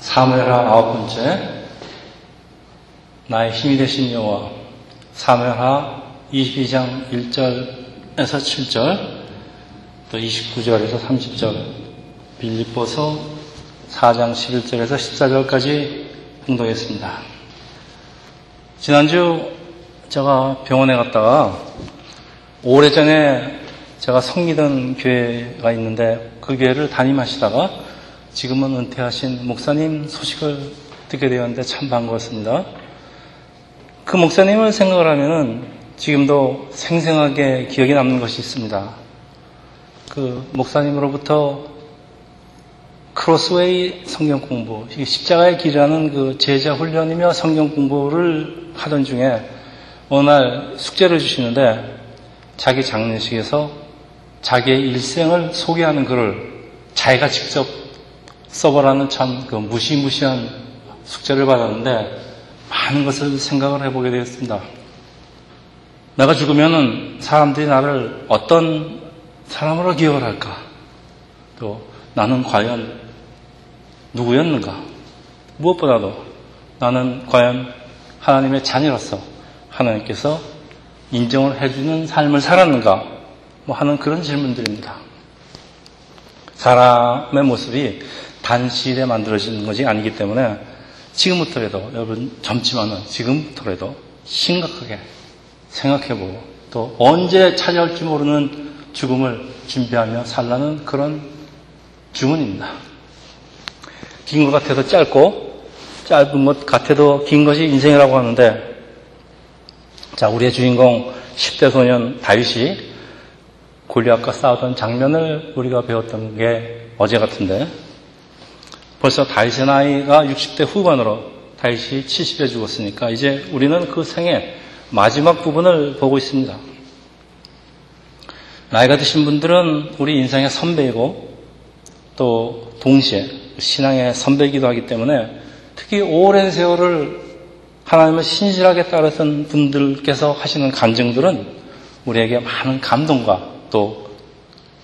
사무엘하 9번째 나의 힘이 되신 여호와. 사무엘하 22장 1절에서 7절 또 29절에서 30절, 빌립보서 4장 11절에서 14절까지 행동했습니다. 지난주 제가 병원에 갔다가 오래전에 제가 성리던 교회가 있는데 그 교회를 담임하시다가 지금은 은퇴하신 목사님 소식을 듣게 되었는데 참 반가웠습니다. 그 목사님을 생각을 하면은 지금도 생생하게 기억에 남는 것이 있습니다. 그 목사님으로부터 크로스웨이 성경 공부, 십자가의 길이라는 그 제자 훈련이며 성경 공부를 하던 중에 어느 날 숙제를 주시는데 자기 장례식에서 자기의 일생을 소개하는 글을 자기가 직접 써보라는 참 그 무시무시한 숙제를 받았는데 많은 것을 생각을 해보게 되었습니다. 내가 죽으면 사람들이 나를 어떤 사람으로 기억을 할까? 또 나는 과연 누구였는가? 무엇보다도 나는 과연 하나님의 자녀로서 하나님께서 인정을 해주는 삶을 살았는가? 뭐 하는 그런 질문들입니다. 사람의 모습이 단시일에 만들어지는 것이 아니기 때문에 지금부터라도, 여러분 젊지만은 지금부터라도 심각하게 생각해보고 또 언제 찾아올지 모르는 죽음을 준비하며 살라는 그런 주문입니다. 긴 것 같아도 짧고, 짧은 것 같아도 긴 것이 인생이라고 하는데, 자, 우리의 주인공 10대 소년 다윗이 골리앗과 싸우던 장면을 우리가 배웠던 게 어제 같은데, 벌써 다윗의 나이가 60대 후반으로 다윗이 70에 죽었으니까 이제 우리는 그 생의 마지막 부분을 보고 있습니다. 나이가 드신 분들은 우리 인생의 선배이고 또 동시에 신앙의 선배이기도 하기 때문에 특히 오랜 세월을 하나님을 신실하게 따르던 분들께서 하시는 간증들은 우리에게 많은 감동과 또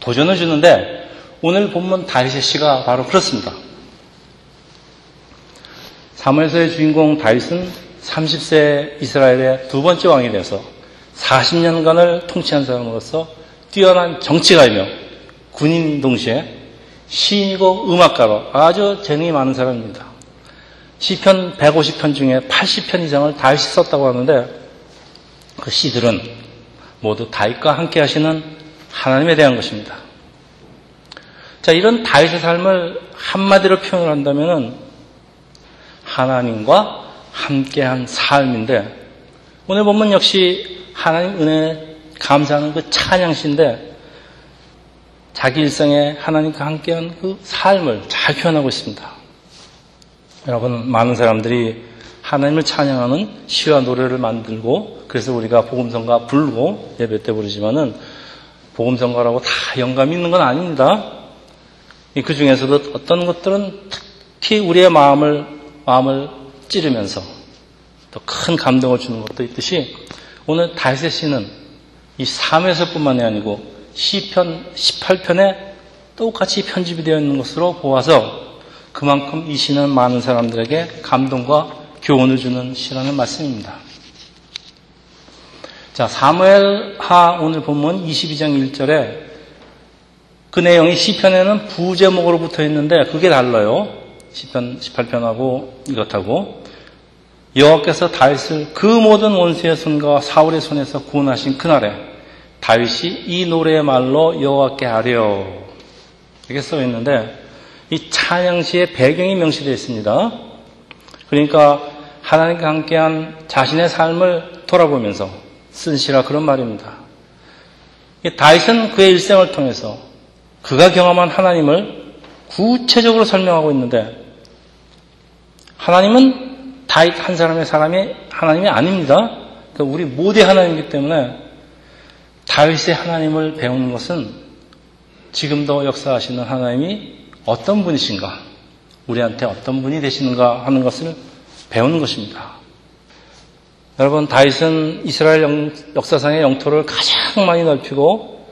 도전을 주는데, 오늘 본문 다윗의 시가 바로 그렇습니다. 사무엘서의 주인공 다윗은 30세 이스라엘의 두 번째 왕이 돼서 40년간을 통치한 사람으로서 뛰어난 정치가이며 군인 동시에 시인이고 음악가로 아주 재능이 많은 사람입니다. 시편 150편 중에 80편 이상을 다윗이 썼다고 하는데, 그 시들은 모두 다윗과 함께 하시는 하나님에 대한 것입니다. 자, 이런 다윗의 삶을 한마디로 표현을 한다면은 하나님과 함께한 삶인데, 오늘 보면 역시 하나님 은혜에 감사하는 그 찬양시인데 자기 일생에 하나님과 함께한 그 삶을 잘 표현하고 있습니다. 여러분, 많은 사람들이 하나님을 찬양하는 시와 노래를 만들고, 그래서 우리가 복음성가 부르고 예배 때 부르지만은 복음성가라고 다 영감이 있는 건 아닙니다. 그 중에서도 어떤 것들은 특히 우리의 마음을 찌르면서 또 큰 감동을 주는 것도 있듯이, 오늘 다윗의 시는 이 사무엘서뿐만이 아니고 시편 18편에 똑같이 편집이 되어 있는 것으로 보아서 그만큼 이 시는 많은 사람들에게 감동과 교훈을 주는 시라는 말씀입니다. 자, 사무엘하 오늘 본문 22장 1절에 그 내용이 시편에는 부제목으로 붙어 있는데 그게 달라요. 시편 18편하고 이것하고, 여호와께서 다윗을 그 모든 원수의 손과 사울의 손에서 구원하신 그날에 다윗이 이 노래의 말로 여호와께 아뢰어, 이렇게 써 있는데 이 찬양시의 배경이 명시되어 있습니다. 그러니까 하나님과 함께한 자신의 삶을 돌아보면서 쓴 시라 그런 말입니다. 다윗은 그의 일생을 통해서 그가 경험한 하나님을 구체적으로 설명하고 있는데, 하나님은 다윗 한 사람의 사람이 하나님이 아닙니다. 그러니까 우리 모두의 하나님이기 때문에 다윗의 하나님을 배우는 것은 지금도 역사하시는 하나님이 어떤 분이신가, 우리한테 어떤 분이 되시는가 하는 것을 배우는 것입니다. 여러분, 다윗은 이스라엘 역사상의 영토를 가장 많이 넓히고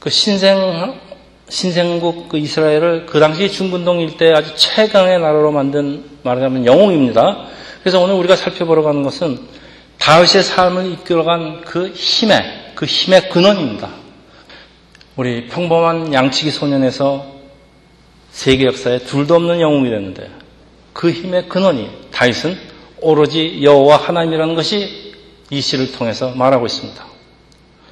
그 신생 신생국 그 이스라엘을 그 당시 중근동 일대 아주 최강의 나라로 만든 말하자면 영웅입니다. 그래서 오늘 우리가 살펴보러 가는 것은 다윗의 삶을 이끌어간 그 힘의 근원입니다. 우리 평범한 양치기 소년에서 세계 역사에 둘도 없는 영웅이 됐는데 그 힘의 근원이 다윗은 오로지 여호와 하나님이라는 것이 이 시를 통해서 말하고 있습니다.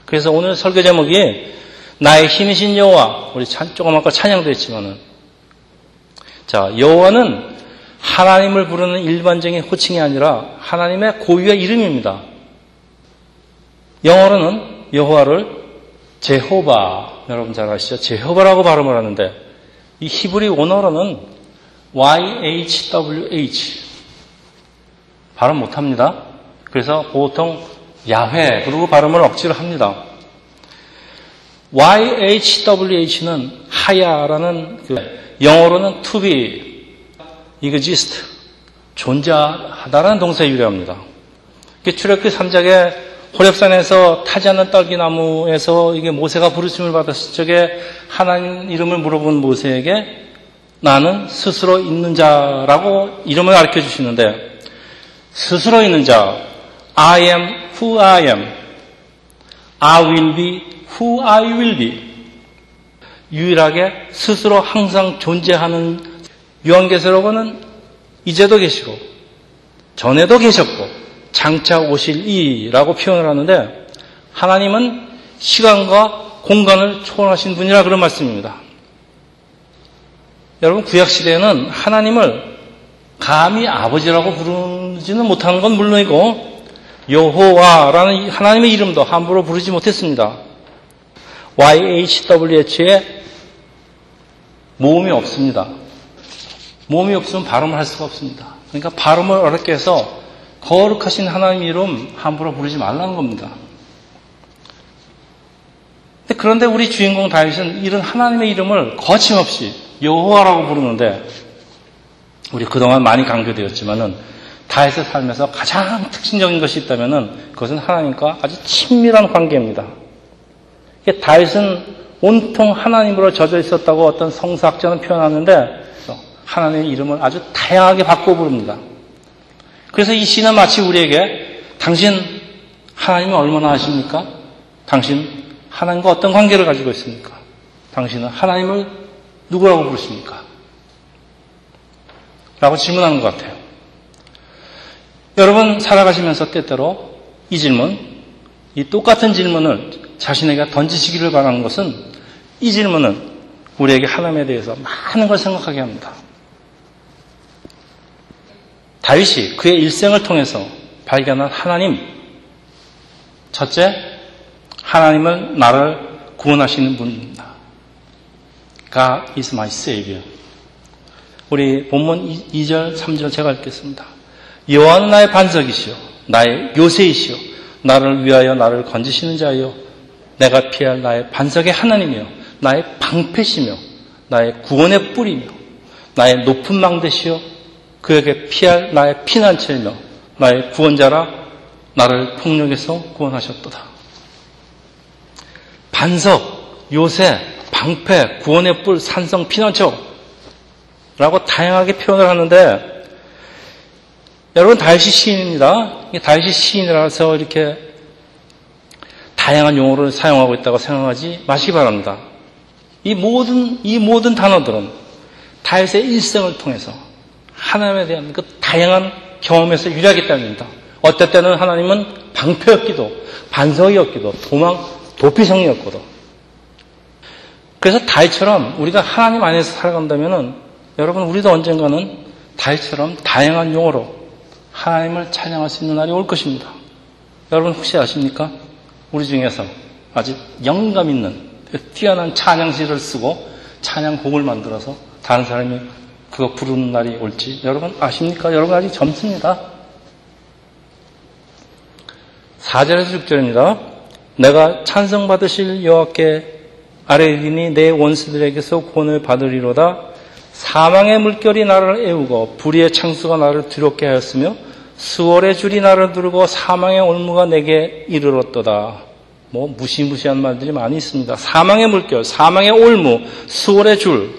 그래서 오늘 설교 제목이 나의 힘이신 여호와, 우리 조금 아까 찬양도 했지만은, 자, 여호와는 하나님을 부르는 일반적인 호칭이 아니라 하나님의 고유의 이름입니다. 영어로는 여호와를 제호바, 여러분 잘 아시죠? 제호바라고 발음을 하는데 이 히브리 원어로는 YHWH 발음 못합니다. 그래서 보통 야훼 그리고 발음을 억지로 합니다. YHWH는 하야라는 영어로는 to be, exist, 존재하다라는 동사에 유래합니다. 출애굽기 3장에 호렙산에서 타지 않는 딸기나무에서 이게 모세가 부르심을 받았을 적에 하나님 이름을 물어본 모세에게 나는 스스로 있는 자라고 이름을 가르쳐 주시는데, 스스로 있는 자, I am who I am, I will be who I will be, 유일하게 스스로 항상 존재하는, 요한계시록에는 이제도 계시고 전에도 계셨고 장차 오실 이라고 표현을 하는데, 하나님은 시간과 공간을 초월하신 분이라 그런 말씀입니다. 여러분, 구약시대에는 하나님을 감히 아버지라고 부르지는 못하는 건 물론이고 여호와라는 하나님의 이름도 함부로 부르지 못했습니다. YHWH에 모음이 없습니다. 모음이 없으면 발음을 할 수가 없습니다. 그러니까 발음을 어렵게 해서 거룩하신 하나님 이름 함부로 부르지 말라는 겁니다. 그런데 우리 주인공 다윗은 이런 하나님의 이름을 거침없이 여호와라고 부르는데, 우리 그동안 많이 강조되었지만은 다윗의 삶에서 가장 특징적인 것이 있다면은 그것은 하나님과 아주 친밀한 관계입니다. 다윗은 온통 하나님으로 젖어 있었다고 어떤 성서학자는 표현하는데 하나님의 이름을 아주 다양하게 바꿔 부릅니다. 그래서 이 시는 마치 우리에게 당신 하나님을 얼마나 아십니까? 당신 하나님과 어떤 관계를 가지고 있습니까? 당신은 하나님을 누구라고 부르십니까? 라고 질문하는 것 같아요. 여러분, 살아가시면서 때때로 이 질문, 이 똑같은 질문을 자신에게 던지시기를 바라는 것은, 이 질문은 우리에게 하나님에 대해서 많은 걸 생각하게 합니다. 다윗이 그의 일생을 통해서 발견한 하나님, 첫째, 하나님은 나를 구원하시는 분입니다. God is my Savior. 우리 본문 2절, 3절 제가 읽겠습니다. 여호와는 나의 반석이시오, 나의 요새이시오, 나를 위하여 나를 건지시는 자이요, 내가 피할 나의 반석의 하나님이요, 나의 방패시며 나의 구원의 뿌리며 나의 높은 망대시요, 그에게 피할 나의 피난처이며 나의 구원자라, 나를 폭력에서 구원하셨도다. 반석, 요새, 방패, 구원의 뿔, 산성, 피난처라고 다양하게 표현을 하는데, 여러분, 다윗이 시인입니다. 다윗이 시인이라서 이렇게 다양한 용어를 사용하고 있다고 생각하지 마시기 바랍니다. 이 모든 단어들은 다윗의 일생을 통해서 하나님에 대한 그 다양한 경험에서 유래하기 때문입니다. 어떨 때는 하나님은 방패였기도, 반석이었기도, 도피성이었기도. 그래서 다윗처럼 우리가 하나님 안에서 살아간다면은, 여러분, 우리도 언젠가는 다윗처럼 다양한 용어로 하나님을 찬양할 수 있는 날이 올 것입니다. 여러분, 혹시 아십니까? 우리 중에서 아주 영감 있는 뛰어난 찬양시를 쓰고 찬양곡을 만들어서 다른 사람이 그거 부르는 날이 올지 여러분 아십니까? 여러분 아직 젊습니다. 4절에서 6절입니다. 내가 찬송받으실 여호와께 아뢰리니 내 원수들에게서 구원을 받으리로다. 사망의 물결이 나를 애우고 불의의 창수가 나를 두렵게 하였으며 수월의 줄이 나를 두르고 사망의 올무가 내게 이르렀도다. 뭐 무시무시한 말들이 많이 있습니다. 사망의 물결, 사망의 올무, 수월의 줄.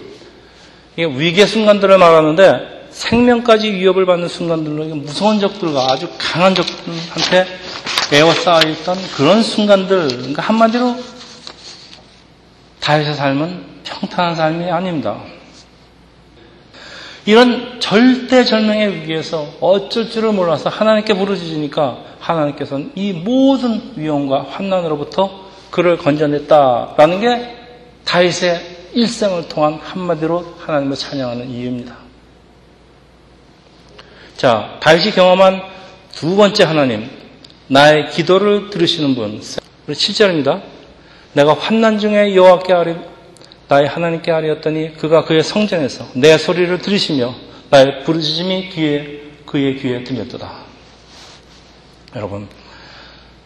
이게 위기의 순간들을 말하는데 생명까지 위협을 받는 순간들로 무서운 적들과 아주 강한 적들한테 에워싸여있던 그런 순간들. 그러니까 한마디로 다윗의 삶은 평탄한 삶이 아닙니다. 이런 절대절명의 위기에서 어쩔 줄을 몰라서 하나님께 부르짖으니까 하나님께서는 이 모든 위험과 환난으로부터 그를 건져냈다라는 게 다윗의 일생을 통한 한마디로 하나님을 찬양하는 이유입니다. 자, 다윗이 경험한 두 번째 하나님, 나의 기도를 들으시는 분. 7절입니다. 내가 환난 중에 여호와께 나의 하나님께 아뢰었더니 그가 그의 성전에서 내 소리를 들으시며 나의 부르짖음이 그의 귀에 들렸도다. 여러분,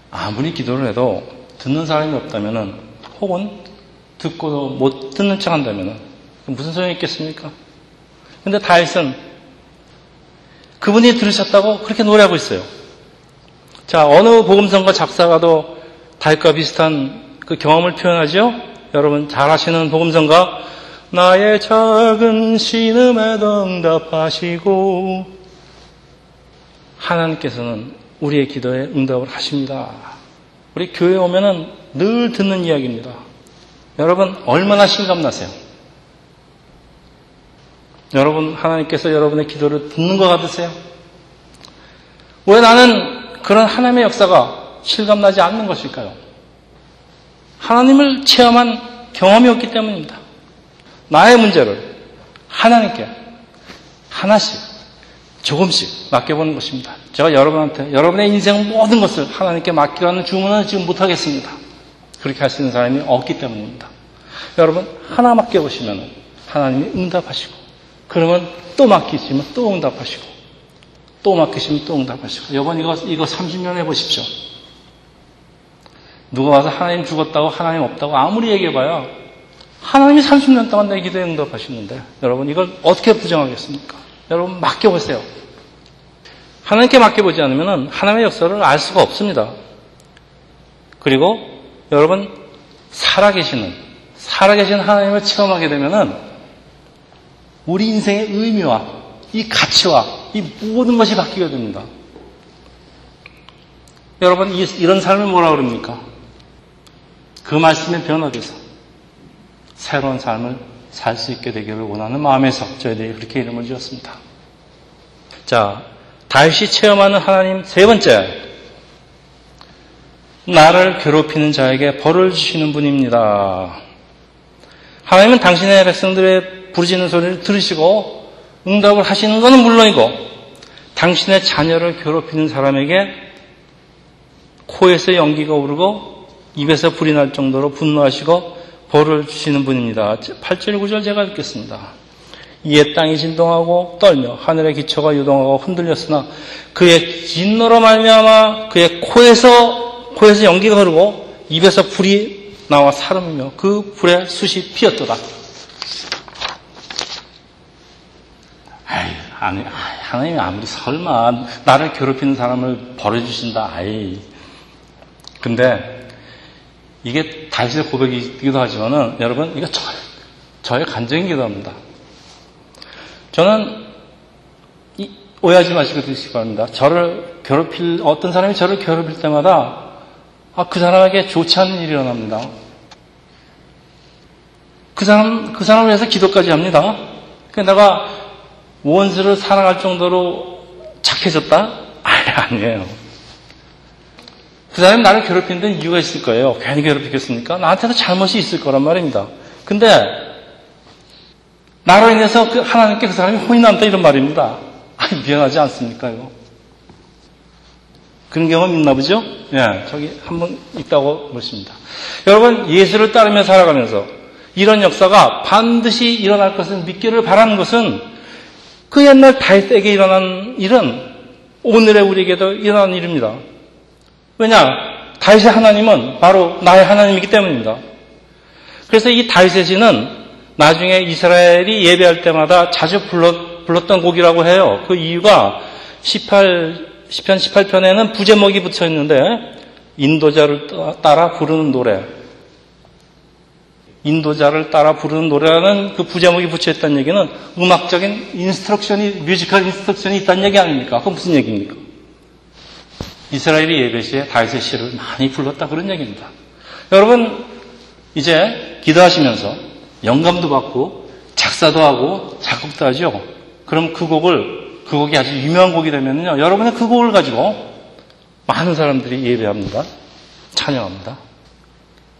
아무리 기도를 해도 듣는 사람이 없다면, 혹은 듣고도 못 듣는 척 한다면 무슨 소용이 있겠습니까? 그런데 다윗은 그분이 들으셨다고 그렇게 노래하고 있어요. 자, 어느 복음성가 작사가도 다윗과 비슷한 그 경험을 표현하죠. 여러분 잘 아시는 복음성가, 나의 작은 신음에 응답하시고, 하나님께서는 우리의 기도에 응답을 하십니다. 우리 교회에 오면은 늘 듣는 이야기입니다. 여러분 얼마나 실감나세요? 여러분 하나님께서 여러분의 기도를 듣는 것 같으세요? 왜 나는 그런 하나님의 역사가 실감나지 않는 것일까요? 하나님을 체험한 경험이 없기 때문입니다. 나의 문제를 하나님께 하나씩 조금씩 맡겨보는 것입니다. 제가 여러분한테 여러분의 인생 모든 것을 하나님께 맡기라는 주문은 지금 못하겠습니다. 그렇게 할 수 있는 사람이 없기 때문입니다. 여러분 하나 맡겨보시면 하나님이 응답하시고, 그러면 또 맡기시면 또 응답하시고, 또 맡기시면 또 응답하시고. 여러분 이거 30년 해보십시오. 누가 와서 하나님 죽었다고 하나님 없다고 아무리 얘기해봐야 하나님이 30년 동안 내 기도에 응답하시는데 여러분 이걸 어떻게 부정하겠습니까? 여러분 맡겨보세요. 하나님께 맡겨보지 않으면 하나님의 역사를 알 수가 없습니다. 그리고 여러분 살아계신 하나님을 체험하게 되면은 우리 인생의 의미와 이 가치와 이 모든 것이 바뀌게 됩니다. 여러분 이런 삶을 뭐라 그럽니까? 그 말씀의 변화돼서 새로운 삶을 살 수 있게 되기를 원하는 마음에서 저희들이 그렇게 이름을 지었습니다. 자, 다윗이 체험하는 하나님 세 번째, 나를 괴롭히는 자에게 벌을 주시는 분입니다. 하나님은 당신의 백성들의 부르짖는 소리를 들으시고 응답을 하시는 것은 물론이고, 당신의 자녀를 괴롭히는 사람에게 코에서 연기가 오르고 입에서 불이 날 정도로 분노하시고 벌을 주시는 분입니다. 8절, 9절 제가 읽겠습니다. 이에 땅이 진동하고 떨며 하늘의 기초가 요동하고 흔들렸으나 그의 진노로 말미암아 그의 코에서 연기가 흐르고 입에서 불이 나와 사름이며 그 불에 숯이 피었도다. 아니, 하나님이 아무리 설마 나를 괴롭히는 사람을 벌해주신다. 근데 이게 다윗의 고백이기도 하지만은 여러분 이거 저의 간증이기도 합니다. 저는 오해하지 마시고 들으시기 바랍니다. 어떤 사람이 저를 괴롭힐 때마다 그 사람에게 좋지 않은 일이 일어납니다. 그 사람을 위해서 기도까지 합니다. 내가 원수를 사랑할 정도로 착해졌다? 아니에요. 그 사람이 나를 괴롭히는 데는 이유가 있을 거예요. 괜히 괴롭히겠습니까? 나한테도 잘못이 있을 거란 말입니다. 근데 나로 인해서 하나님께 그 사람이 혼이 난다, 이런 말입니다. 아니, 미안하지 않습니까, 이거? 그런 경험 있나 보죠? 예, 저기 한 번 있다고 보십니다. 여러분, 예수를 따르며 살아가면서 이런 역사가 반드시 일어날 것을 믿기를 바라는 것은, 그 옛날 다윗에게 일어난 일은 오늘의 우리에게도 일어난 일입니다. 왜냐? 다윗의 하나님은 바로 나의 하나님이기 때문입니다. 그래서 이 다윗의 시는 나중에 이스라엘이 예배할 때마다 자주 불렀던 곡이라고 해요. 그 이유가 시편 18편에는 부제목이 붙어 있는데 인도자를 따라 부르는 노래, 인도자를 따라 부르는 노래라는 그 부제목이 붙여있다는 얘기는 음악적인 인스트럭션이, 뮤지컬 인스트럭션이 있다는 얘기 아닙니까? 그건 무슨 얘기입니까? 이스라엘이 예배 시에 다윗의 시를 많이 불렀다, 그런 얘기입니다. 여러분, 이제 기도하시면서 영감도 받고 작사도 하고 작곡도 하죠. 그럼 그 곡이 아주 유명한 곡이 되면요, 여러분의 그 곡을 가지고 많은 사람들이 예배합니다, 찬양합니다.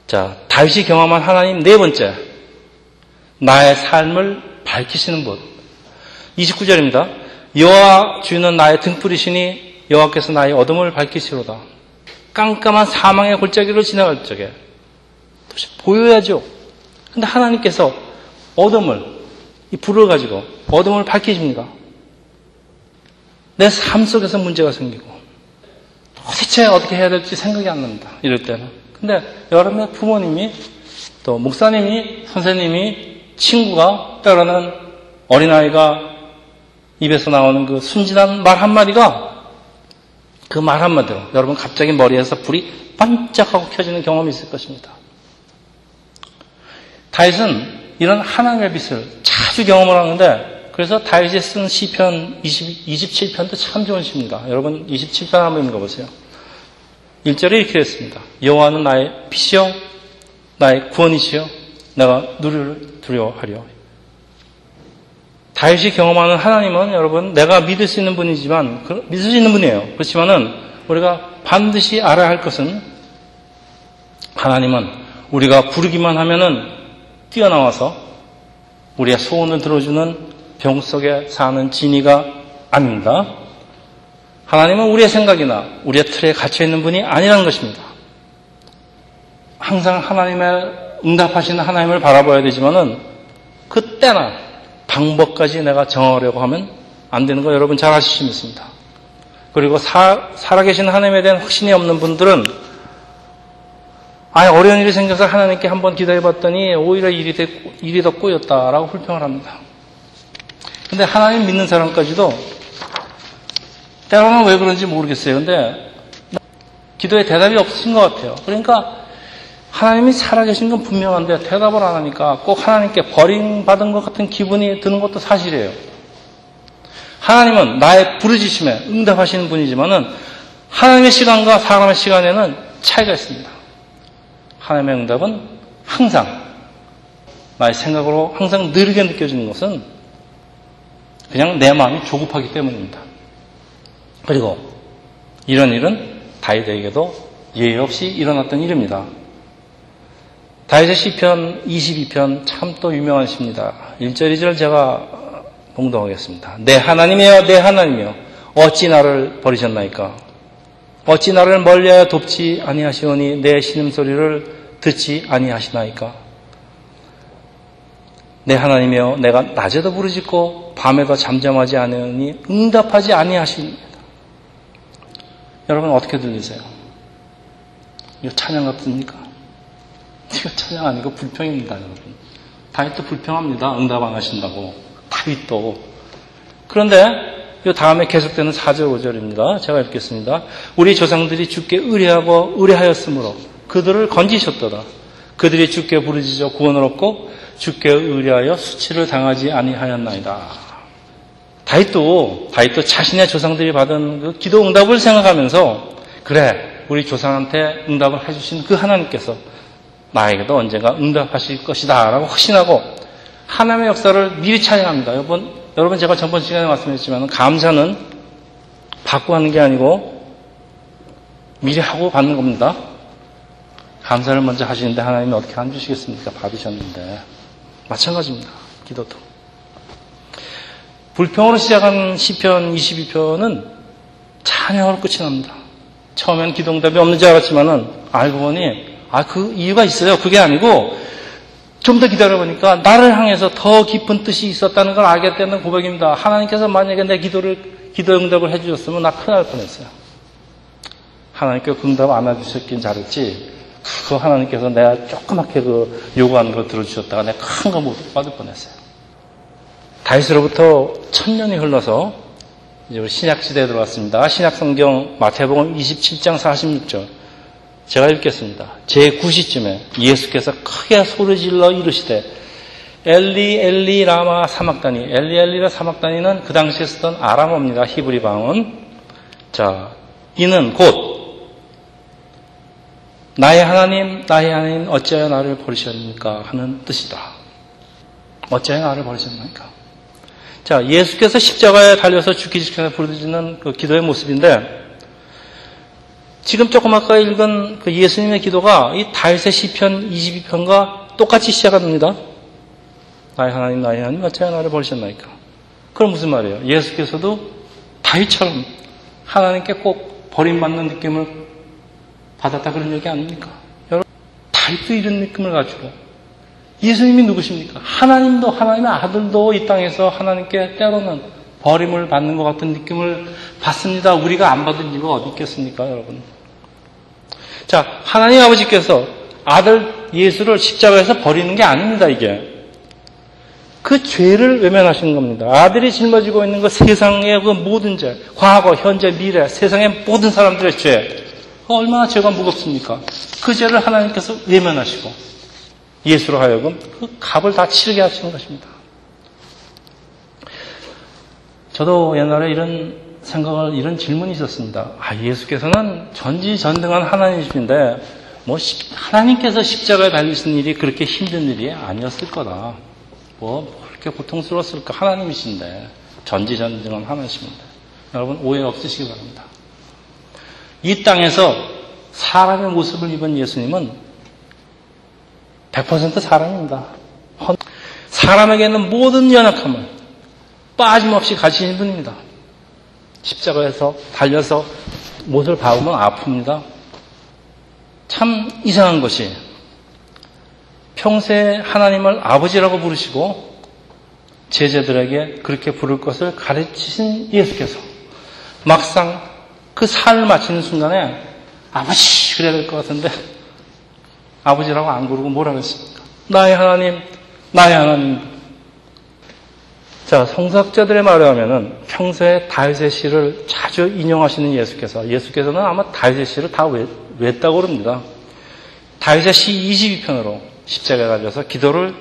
자, 다윗이 경험한 하나님 네 번째, 나의 삶을 밝히시는 분. 29절입니다. 여호와 주인은 나의 등불이시니 여호와께서 나의 어둠을 밝히시로다. 깜깜한 사망의 골짜기로 지나갈 적에 도대체 보여야죠. 근데 하나님께서 이 불을 가지고 어둠을 밝히십니다. 내 삶 속에서 문제가 생기고 도대체 어떻게 해야 될지 생각이 안 납니다, 이럴 때는. 근데 여러분의 부모님이, 또 목사님이, 선생님이, 친구가, 때로는 어린아이가 입에서 나오는 그 순진한 말 한마디가, 그 말 한마디로 여러분 갑자기 머리에서 불이 반짝하고 켜지는 경험이 있을 것입니다. 다윗은 이런 하나님의 빛을 자주 경험을 하는데, 그래서 다윗이 쓴 시편 27편도 참 좋은 시입니다. 여러분 27편 한번 읽어보세요. 1절에 이렇게 했습니다. 여호와는 나의 빛이요 나의 구원이시요 내가 누구를 두려워하리요. 다윗이 경험하는 하나님은 여러분 내가 믿을 수 있는 분이지만, 믿을 수 있는 분이에요. 그렇지만은 우리가 반드시 알아야 할 것은, 하나님은 우리가 부르기만 하면은 뛰어나와서 우리의 소원을 들어주는 병 속에 사는 진이가 아닙니다. 하나님은 우리의 생각이나 우리의 틀에 갇혀있는 분이 아니라는 것입니다. 항상 하나님의 응답하시는 하나님을 바라봐야 되지만은 그 때나 방법까지 내가 정하려고 하면 안 되는 거 여러분 잘 아실 수 있습니다. 그리고 살아계신 하나님에 대한 확신이 없는 분들은 아예 어려운 일이 생겨서 하나님께 한번 기도해봤더니 오히려 일이 더 꼬였다라고 불평을 합니다. 근데 하나님 믿는 사람까지도 때로는 왜 그런지 모르겠어요. 근데 기도에 대답이 없으신 것 같아요. 그러니까 하나님이 살아계신 건 분명한데 대답을 안 하니까 꼭 하나님께 버림받은 것 같은 기분이 드는 것도 사실이에요. 하나님은 나의 부르짖음에 응답하시는 분이지만은 하나님의 시간과 사람의 시간에는 차이가 있습니다. 하나님의 응답은 항상 나의 생각으로 항상 느리게 느껴지는 것은 그냥 내 마음이 조급하기 때문입니다. 그리고 이런 일은 다윗에게도 예외 없이 일어났던 일입니다. 다윗의 시편 22편 참 또 유명한 시입니다. 1절 2절 제가 봉독하겠습니다. 내 하나님이여 내 하나님이여 어찌 나를 버리셨나이까. 어찌 나를 멀리하여 돕지 아니하시오니 내 신음소리를 듣지 아니하시나이까. 내 하나님이여 내가 낮에도 부르짖고 밤에도 잠잠하지 않으니 응답하지 아니하시니. 여러분 어떻게 들리세요? 이거 찬양 같습니까? 이거 찬양 아니고 불평입니다, 여러분. 다윗도 불평합니다, 응답 안 하신다고. 다윗도. 그런데 이 다음에 계속되는 4절 5절입니다. 제가 읽겠습니다. 우리 조상들이 주께 의뢰하고 의뢰하였으므로 그들을 건지셨도다. 그들이 주께 부르짖어 구원을 얻고 주께 의뢰하여 수치를 당하지 아니하였나이다. 다윗도 자신의 조상들이 받은 그 기도 응답을 생각하면서, 그래, 우리 조상한테 응답을 해주신 그 하나님께서 나에게도 언젠가 응답하실 것이다 라고 확신하고 하나님의 역사를 미리 찬양합니다. 여러분 제가 전번 시간에 말씀드렸지만 감사는 받고 하는 게 아니고 미리 하고 받는 겁니다. 감사를 먼저 하시는데 하나님이 어떻게 안 주시겠습니까? 받으셨는데. 마찬가지입니다, 기도도. 불평으로 시작한 시편 22편은 찬양으로 끝이 납니다. 처음엔 기도응답이 없는 줄 알았지만은 알고 보니 그 이유가 있어요. 그게 아니고 좀 더 기다려보니까 나를 향해서 더 깊은 뜻이 있었다는 걸 알게 되는 고백입니다. 하나님께서 만약에 내 기도응답을 해주셨으면 나 큰일 날 뻔했어요. 하나님께서 응답 안 해주셨긴 잘했지, 그거 하나님께서 내가 조그맣게 그 요구하는 걸 들어주셨다가 내가 큰 거 못 받을 뻔했어요. 다윗으로부터 1000년이 흘러서 이제 우리 신약시대에 들어왔습니다. 신약성경 마태복음 27장 46절. 제가 읽겠습니다. 제9시쯤에 예수께서 크게 소리질러 이르시되 엘리 엘리 라마 사박다니. 엘리 엘리 라마 사박다니는 그 당시에 쓰던 아람어입니다. 히브리 방언. 자, 이는 곧 나의 하나님 나의 하나님 어찌하여 나를 버리셨습니까 하는 뜻이다. 어찌하여 나를 버리셨습니까? 자, 예수께서 십자가에 달려서 죽기 직전에 부르짖는 그 기도의 모습인데, 지금 조금 아까 읽은 그 예수님의 기도가 이 다윗의 시편 22편과 똑같이 시작합니다. 나의 하나님, 나의 하나님, 어찌하여 나를 버리셨나이까. 그럼 무슨 말이에요? 예수께서도 다윗처럼 하나님께 꼭 버림받는 느낌을 받았다 그런 얘기 아닙니까? 여러분, 다윗도 이런 느낌을 가지고. 예수님이 누구십니까? 하나님도, 하나님의 아들도 이 땅에서 하나님께 때로는 버림을 받는 것 같은 느낌을 받습니다. 우리가 안 받을 이유가 어디 있겠습니까, 여러분? 자, 하나님 아버지께서 아들 예수를 십자가에서 버리는 게 아닙니다, 이게. 그 죄를 외면하시는 겁니다. 아들이 짊어지고 있는 그 세상의 그 모든 죄, 과거, 현재, 미래, 세상의 모든 사람들의 죄, 얼마나 죄가 무겁습니까? 그 죄를 하나님께서 외면하시고 예수로 하여금 그 값을 다 치르게 하시는 것입니다. 저도 옛날에 이런 질문이 있었습니다. 아, 예수께서는 전지전능한 하나님이신데, 하나님께서 십자가에 달리신 일이 그렇게 힘든 일이 아니었을 거다. 그렇게 고통스러웠을까? 하나님이신데, 전지전능한 하나님이신데. 여러분, 오해 없으시기 바랍니다. 이 땅에서 사람의 모습을 입은 예수님은 100% 사람입니다. 사람에게는 모든 연약함을 빠짐없이 가지신 분입니다. 십자가에서 달려서 못을 박으면 아픕니다. 참 이상한 것이, 평소에 하나님을 아버지라고 부르시고 제자들에게 그렇게 부를 것을 가르치신 예수께서 막상 그 삶을 마치는 순간에 아버지 그래야 될 것 같은데 아버지라고 안 부르고 뭐라고 했습니까? 나의 하나님, 나의 하나님. 자, 성서학자들의 말에 하면은 평소에 다윗의 시를 자주 인용하시는 예수께서는 아마 다윗의 시를 다 외웠다고 그럽니다. 다윗의 시 22편으로 십자가에 달려서 기도를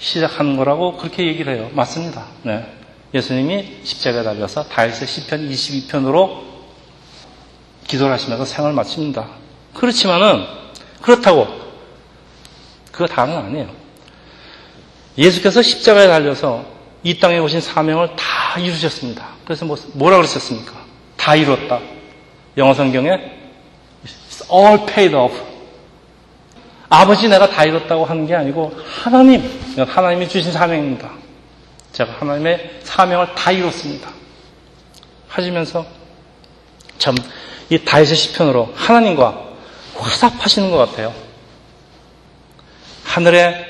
시작한 거라고 그렇게 얘기를 해요. 맞습니다. 네. 예수님이 십자가에 달려서 다윗의 시편 22편으로 기도를 하시면서 생활을 마칩니다. 그렇지만은 그렇다고 그거 다는 아니에요. 예수께서 십자가에 달려서 이 땅에 오신 사명을 다 이루셨습니다. 그래서 뭐라 그러셨습니까? 다 이뤘다. 영어 성경에 It's all paid off. 아버지 내가 다 이뤘다고 하는 게 아니고 하나님이 주신 사명입니다. 제가 하나님의 사명을 다 이뤘습니다. 하시면서 참 이 다윗의 시편으로 하나님과 화답하시는 것 같아요. 하늘의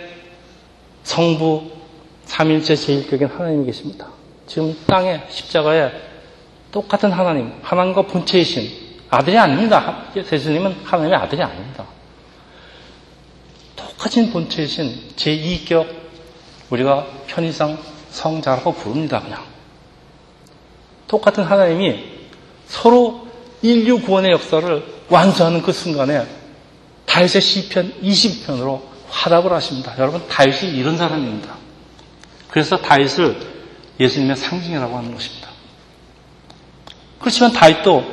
성부 삼일째 제1격인 하나님이 계십니다. 지금 땅에 십자가에 똑같은 하나님, 하나님과 본체이신 아들이 아닙니다. 예수님은 하나님의 아들이 아닙니다. 똑같은 본체이신 제2격, 우리가 편의상 성자라고 부릅니다. 그냥 똑같은 하나님이 서로 인류 구원의 역사를 완수하는 그 순간에 다윗의 시편 20편으로 화답을 하십니다. 여러분, 다윗이 이런 사람입니다. 그래서 다윗을 예수님의 상징이라고 하는 것입니다. 그렇지만 다윗도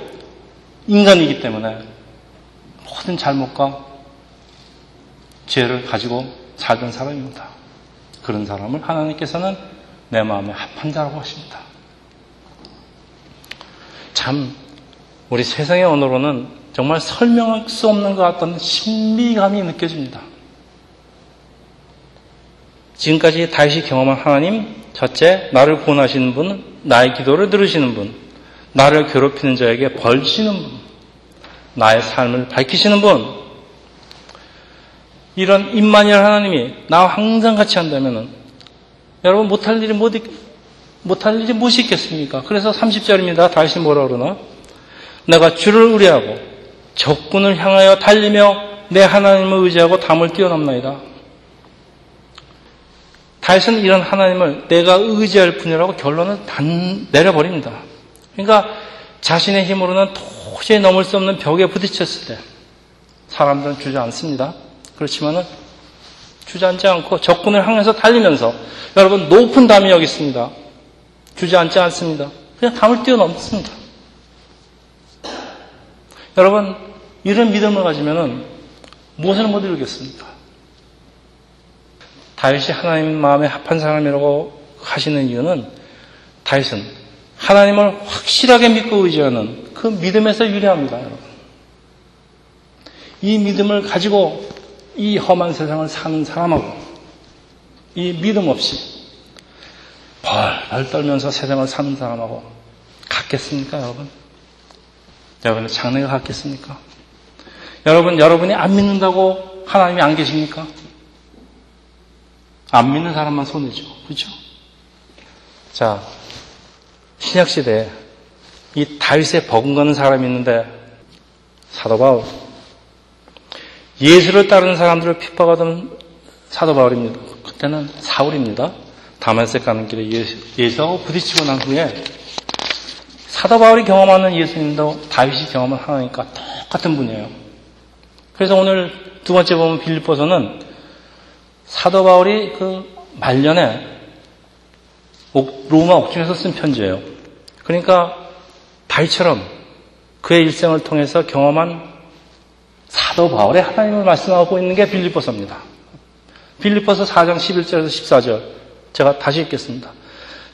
인간이기 때문에 모든 잘못과 죄를 가지고 살던 사람입니다. 그런 사람을 하나님께서는 내 마음에 합한 자라고 하십니다. 참 우리 세상의 언어로는 정말 설명할 수 없는 것 같던 신비감이 느껴집니다. 지금까지 다윗이 경험한 하나님, 첫째, 나를 구원하시는 분, 나의 기도를 들으시는 분, 나를 괴롭히는 자에게 벌주시는 분, 나의 삶을 밝히시는 분, 이런 임마누엘 하나님이 나와 항상 같이 한다면 여러분 못할 일이 무엇이 있겠습니까? 그래서 30절입니다. 다윗이 뭐라 그러나? 내가 주를 의뢰하고 적군을 향하여 달리며 내 하나님을 의지하고 담을 뛰어넘나이다. 다윗은 이런 하나님을 내가 의지할 뿐이라고 결론을 내려버립니다. 그러니까 자신의 힘으로는 도저히 넘을 수 없는 벽에 부딪혔을 때 사람들은 주저앉습니다. 그렇지만은 주저앉지 않고 적군을 향해서 달리면서, 여러분, 높은 담이 여기 있습니다. 주저앉지 않습니다. 그냥 담을 뛰어넘습니다. 여러분, 이런 믿음을 가지면은 무엇을 못 이루겠습니까? 다윗이 하나님 마음에 합한 사람이라고 하시는 이유는, 다윗은 하나님을 확실하게 믿고 의지하는 그 믿음에서 유리합니다. 여러분, 이 믿음을 가지고 이 험한 세상을 사는 사람하고, 이 믿음 없이 벌벌 떨면서 세상을 사는 사람하고 같겠습니까? 여러분, 여러분의 장래가 같겠습니까? 여러분, 여러분이 안 믿는다고 하나님이 안 계십니까? 안 믿는 사람만 손해죠. 그렇죠? 자, 신약시대에 이 다윗에 버금가는 사람이 있는데, 사도 바울, 예수를 따르는 사람들을 핍박하던 사도 바울입니다. 그때는 사울입니다. 다메섹 가는 길에 예수하고 부딪히고 난 후에, 사도 바울이 경험하는 예수님도 다윗이 경험을 하니까 똑같은 분이에요. 그래서 오늘 두 번째 보면 빌립보서는 사도 바울이 그 말년에 로마 옥중에서 쓴 편지예요. 그러니까 다윗처럼 그의 일생을 통해서 경험한 사도 바울의 하나님을 말씀하고 있는 게 빌립보서입니다. 빌립보서 4장 11절에서 14절, 제가 다시 읽겠습니다.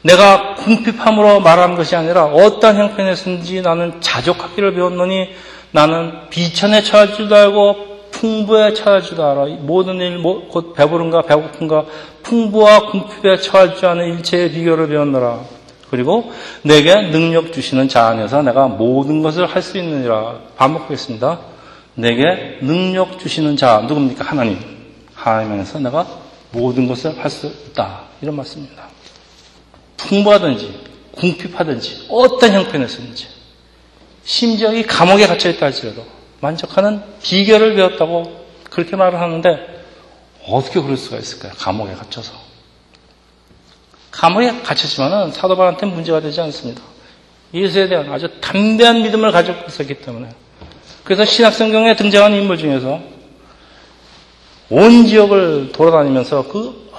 내가 궁핍함으로 말한 것이 아니라 어떤 형편에서든지 나는 자족하기를 배웠노니, 나는 비천에 처할 줄도 알고 풍부에 처할 줄도 알아. 모든 일 곧 배부른가 배고픈가 풍부와 궁핍에 처할 줄 아는 일체의 비결을 배웠노라. 그리고 내게 능력 주시는 자 안에서 내가 모든 것을 할 수 있느니라. 반복하겠습니다. 내게 능력 주시는 자, 누굽니까? 하나님. 하나님 안에서 내가 모든 것을 할 수 있다. 이런 말씀입니다. 풍부하든지 궁핍하든지 어떤 형편에서든지, 심지어 이 감옥에 갇혀있다 할지라도 만족하는 비결을 배웠다고 그렇게 말을 하는데, 어떻게 그럴 수가 있을까요? 감옥에 갇혀서. 감옥에 갇혔지만은 사도 바울한테는 문제가 되지 않습니다. 예수에 대한 아주 담대한 믿음을 가지고 있었기 때문에. 그래서 신약성경에 등장하는 인물 중에서 온 지역을 돌아다니면서 그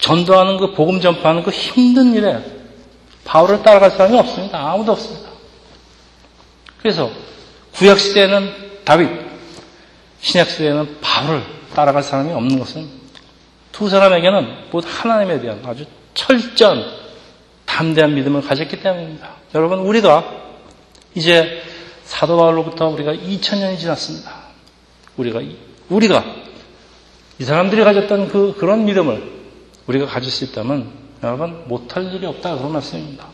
전도하는, 그 복음 전파하는 그 힘든 일에 바울을 따라갈 사람이 없습니다. 아무도 없습니다. 그래서 구약시대에는 다윗, 신약시대에는 바울을 따라갈 사람이 없는 것은, 두 사람에게는 모두 하나님에 대한 아주 철저한 담대한 믿음을 가졌기 때문입니다. 여러분, 우리가 이제 사도 바울로부터 우리가 2000년이 지났습니다. 우리가 이 사람들이 가졌던 그런 믿음을 우리가 가질 수 있다면, 여러분, 못할 일이 없다, 그런 말씀입니다.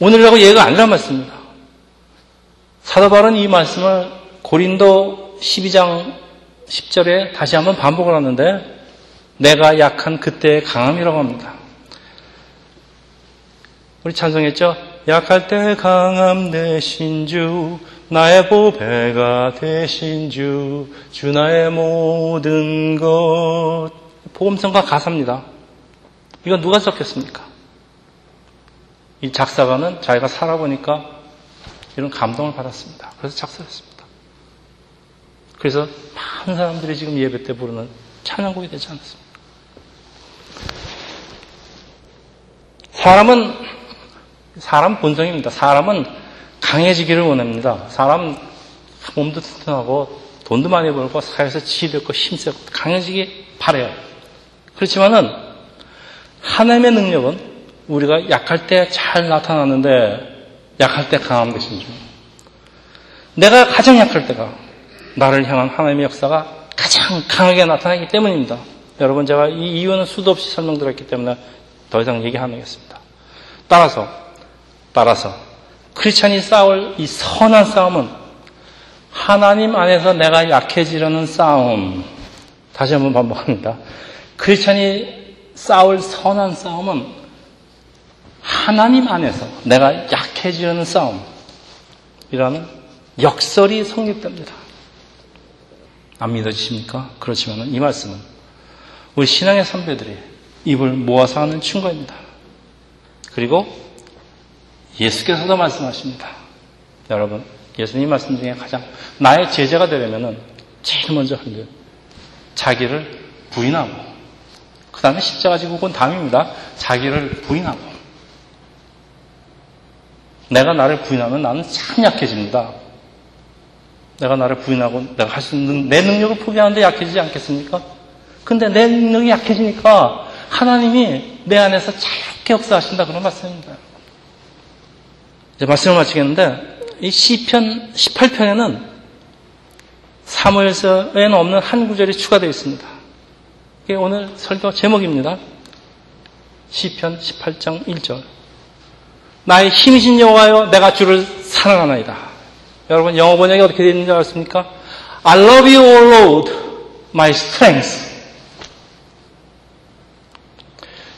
오늘이라고 예가 아니란 말씀입니다. 사도 바울은 이 말씀을 고린도 12장 10절에 다시 한번 반복을 하는데, 내가 약한 그때의 강함이라고 합니다. 우리 찬송했죠? 약할 때 강함 되신 주, 나의 보배가 되신 주, 주 나의 모든 것. 보험성과 가사입니다. 이건 누가 썼겠습니까? 이 작사가는 자기가 살아보니까 이런 감동을 받았습니다. 그래서 작사했습니다. 그래서 많은 사람들이 지금 예배 때 부르는 찬양곡이 되지 않았습니다. 사람 본성입니다. 사람은 강해지기를 원합니다. 사람 몸도 튼튼하고 돈도 많이 벌고 사회에서 지혜롭고 힘세고 강해지기 바래요. 그렇지만은 하나님의 능력은 우리가 약할 때 잘 나타나는데, 약할 때 강함 되신 중, 내가 가장 약할 때가 나를 향한 하나님의 역사가 가장 강하게 나타나기 때문입니다. 여러분, 제가 이 이유는 수도 없이 설명드렸기 때문에 더 이상 얘기 안 하겠습니다. 따라서 크리스찬이 싸울 이 선한 싸움은 하나님 안에서 내가 약해지려는 싸움. 다시 한번 반복합니다. 크리스찬이 싸울 선한 싸움은 하나님 안에서 내가 약해지려는 싸움이라는 역설이 성립됩니다. 안 믿어지십니까? 그렇지만 이 말씀은 우리 신앙의 선배들이 입을 모아서 하는 충고입니다. 그리고 예수께서도 말씀하십니다. 여러분, 예수님 말씀 중에 가장 나의 제자가 되려면은 제일 먼저 한 게 자기를 부인하고, 그 다음에 십자가 지고 담입니다. 자기를 부인하고. 내가 나를 부인하면 나는 참 약해집니다. 내가 나를 부인하고 내가 할 수 있는 내 능력을 포기하는데 약해지지 않겠습니까? 근데 내 능력이 약해지니까 하나님이 내 안에서 자유롭게 역사하신다, 그런 말씀입니다. 이제 말씀을 마치겠는데, 이 시편 18편에는 사무엘서에는 없는 한 구절이 추가되어 있습니다. 이게 오늘 설교 제목입니다. 시편 18장 1절. 나의 힘이신 여호와여, 내가 주를 사랑하나이다. 여러분, 영어 번역이 어떻게 되어 있는지 아십니까? I love you, O Lord, my strength.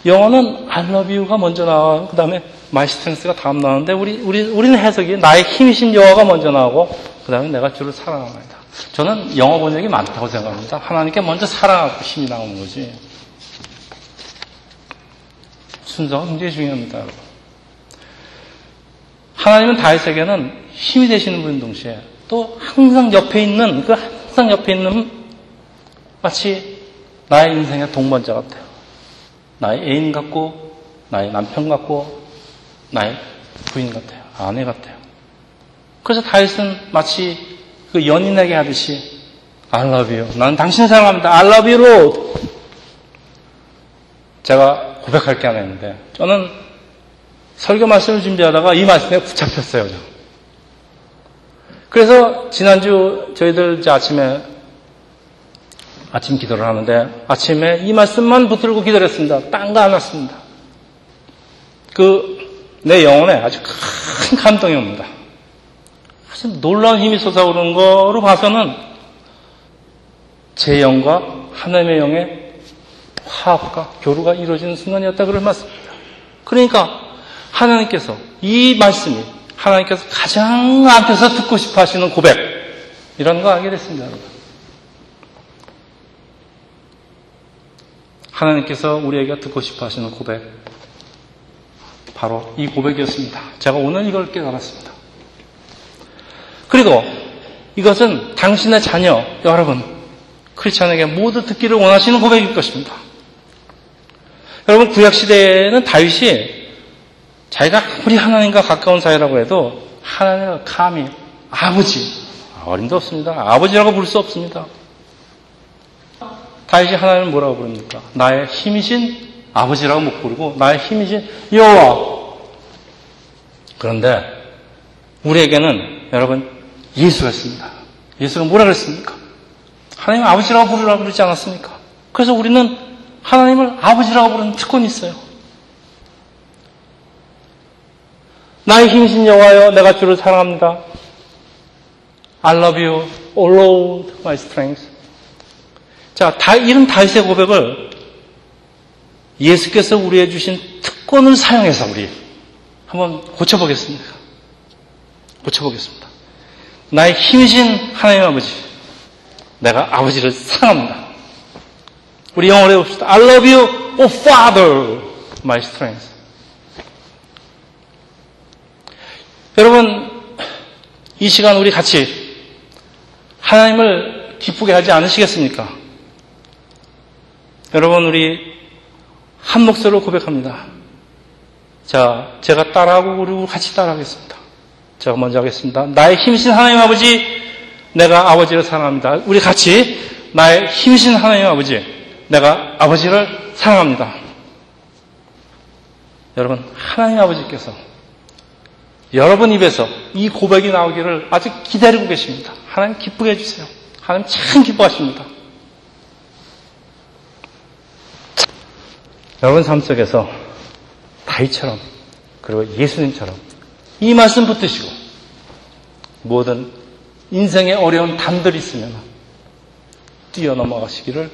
영어는 I love you가 먼저 나와, 그 다음에 my strength가 다음 나오는데, 우리는 해석이 나의 힘이신 여호와가 먼저 나오고, 그 다음에 내가 주를 사랑합니다. 저는 영어 번역이 많다고 생각합니다. 하나님께 먼저 사랑하고 힘이 나오는 거지. 순서가 굉장히 중요합니다, 여러분. 하나님은 다윗에게는 힘이 되시는 분인 동시에 또 항상 옆에 있는 마치 나의 인생의 동반자 같아요. 나의 애인 같고, 나의 남편 같고, 나의 부인 같아요. 아내 같아요. 그래서 다윗은 마치 그 연인에게 하듯이 I love you. 나는 당신을 사랑합니다. I love you, Lord. 제가 고백할 게 하나 있는데, 저는 설교 말씀을 준비하다가 이 말씀에 붙잡혔어요. 그래서 지난주 저희들 이제 아침 기도를 하는데, 아침에 이 말씀만 붙들고 기도를 했습니다. 딴 거 안 왔습니다. 내 영혼에 아주 큰 감동이 옵니다. 아주 놀라운 힘이 솟아오르는 거로 봐서는 제 영과 하나님의 영의 화합과 교류가 이루어지는 순간이었다, 그럴 말씀입니다. 그러니까 하나님께서, 이 말씀이 하나님께서 가장 앞에서 듣고 싶어 하시는 고백, 이런 거 알게 됐습니다, 여러분. 하나님께서 우리에게 듣고 싶어 하시는 고백, 바로 이 고백이었습니다. 제가 오늘 이걸 깨달았습니다. 그리고 이것은 당신의 자녀 여러분, 크리스천에게 모두 듣기를 원하시는 고백일 것입니다. 여러분, 구약시대에는 다윗이 자기가 아무리 하나님과 가까운 사이라고 해도 하나님을 감히 아버지, 어림도 없습니다. 아버지라고 부를 수 없습니다. 다윗이 하나님을 뭐라고 부릅니까? 나의 힘이신 아버지라고 못 부르고 나의 힘이신 여호와. 그런데 우리에게는, 여러분, 예수가 있습니다. 예수가 뭐라 그랬습니까? 하나님 아버지라고 부르라고 그러지 않았습니까? 그래서 우리는 하나님을 아버지라고 부르는 특권이 있어요. 나의 힘이신 여호와여, 내가 주를 사랑합니다. I love you, O Lord, my strength. 자, 이런 다윗의 고백을 예수께서 우리에게 주신 특권을 사용해서 우리 한번 고쳐보겠습니다. 나의 힘이신 하나님 아버지, 내가 아버지를 사랑합니다. 우리 영어로 해봅시다. I love you, O Father, my strength. 여러분, 이 시간 우리 같이 하나님을 기쁘게 하지 않으시겠습니까? 여러분, 우리 한 목소리로 고백합니다. 자, 제가 따라하고 우리 같이 따라하겠습니다. 제가 먼저 하겠습니다. 나의 힘이신 하나님 아버지, 내가 아버지를 사랑합니다. 우리 같이 나의 힘이신 하나님 아버지, 내가 아버지를 사랑합니다. 여러분, 하나님 아버지께서 여러분 입에서 이 고백이 나오기를 아주 기다리고 계십니다. 하나님 기쁘게 해주세요. 하나님 참 기뻐하십니다. 여러분, 삶 속에서 다윗처럼, 그리고 예수님처럼 이 말씀 붙드시고, 모든 인생의 어려운 담들이 있으면 뛰어넘어가시기를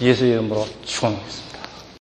예수의 이름으로 축원하겠습니다.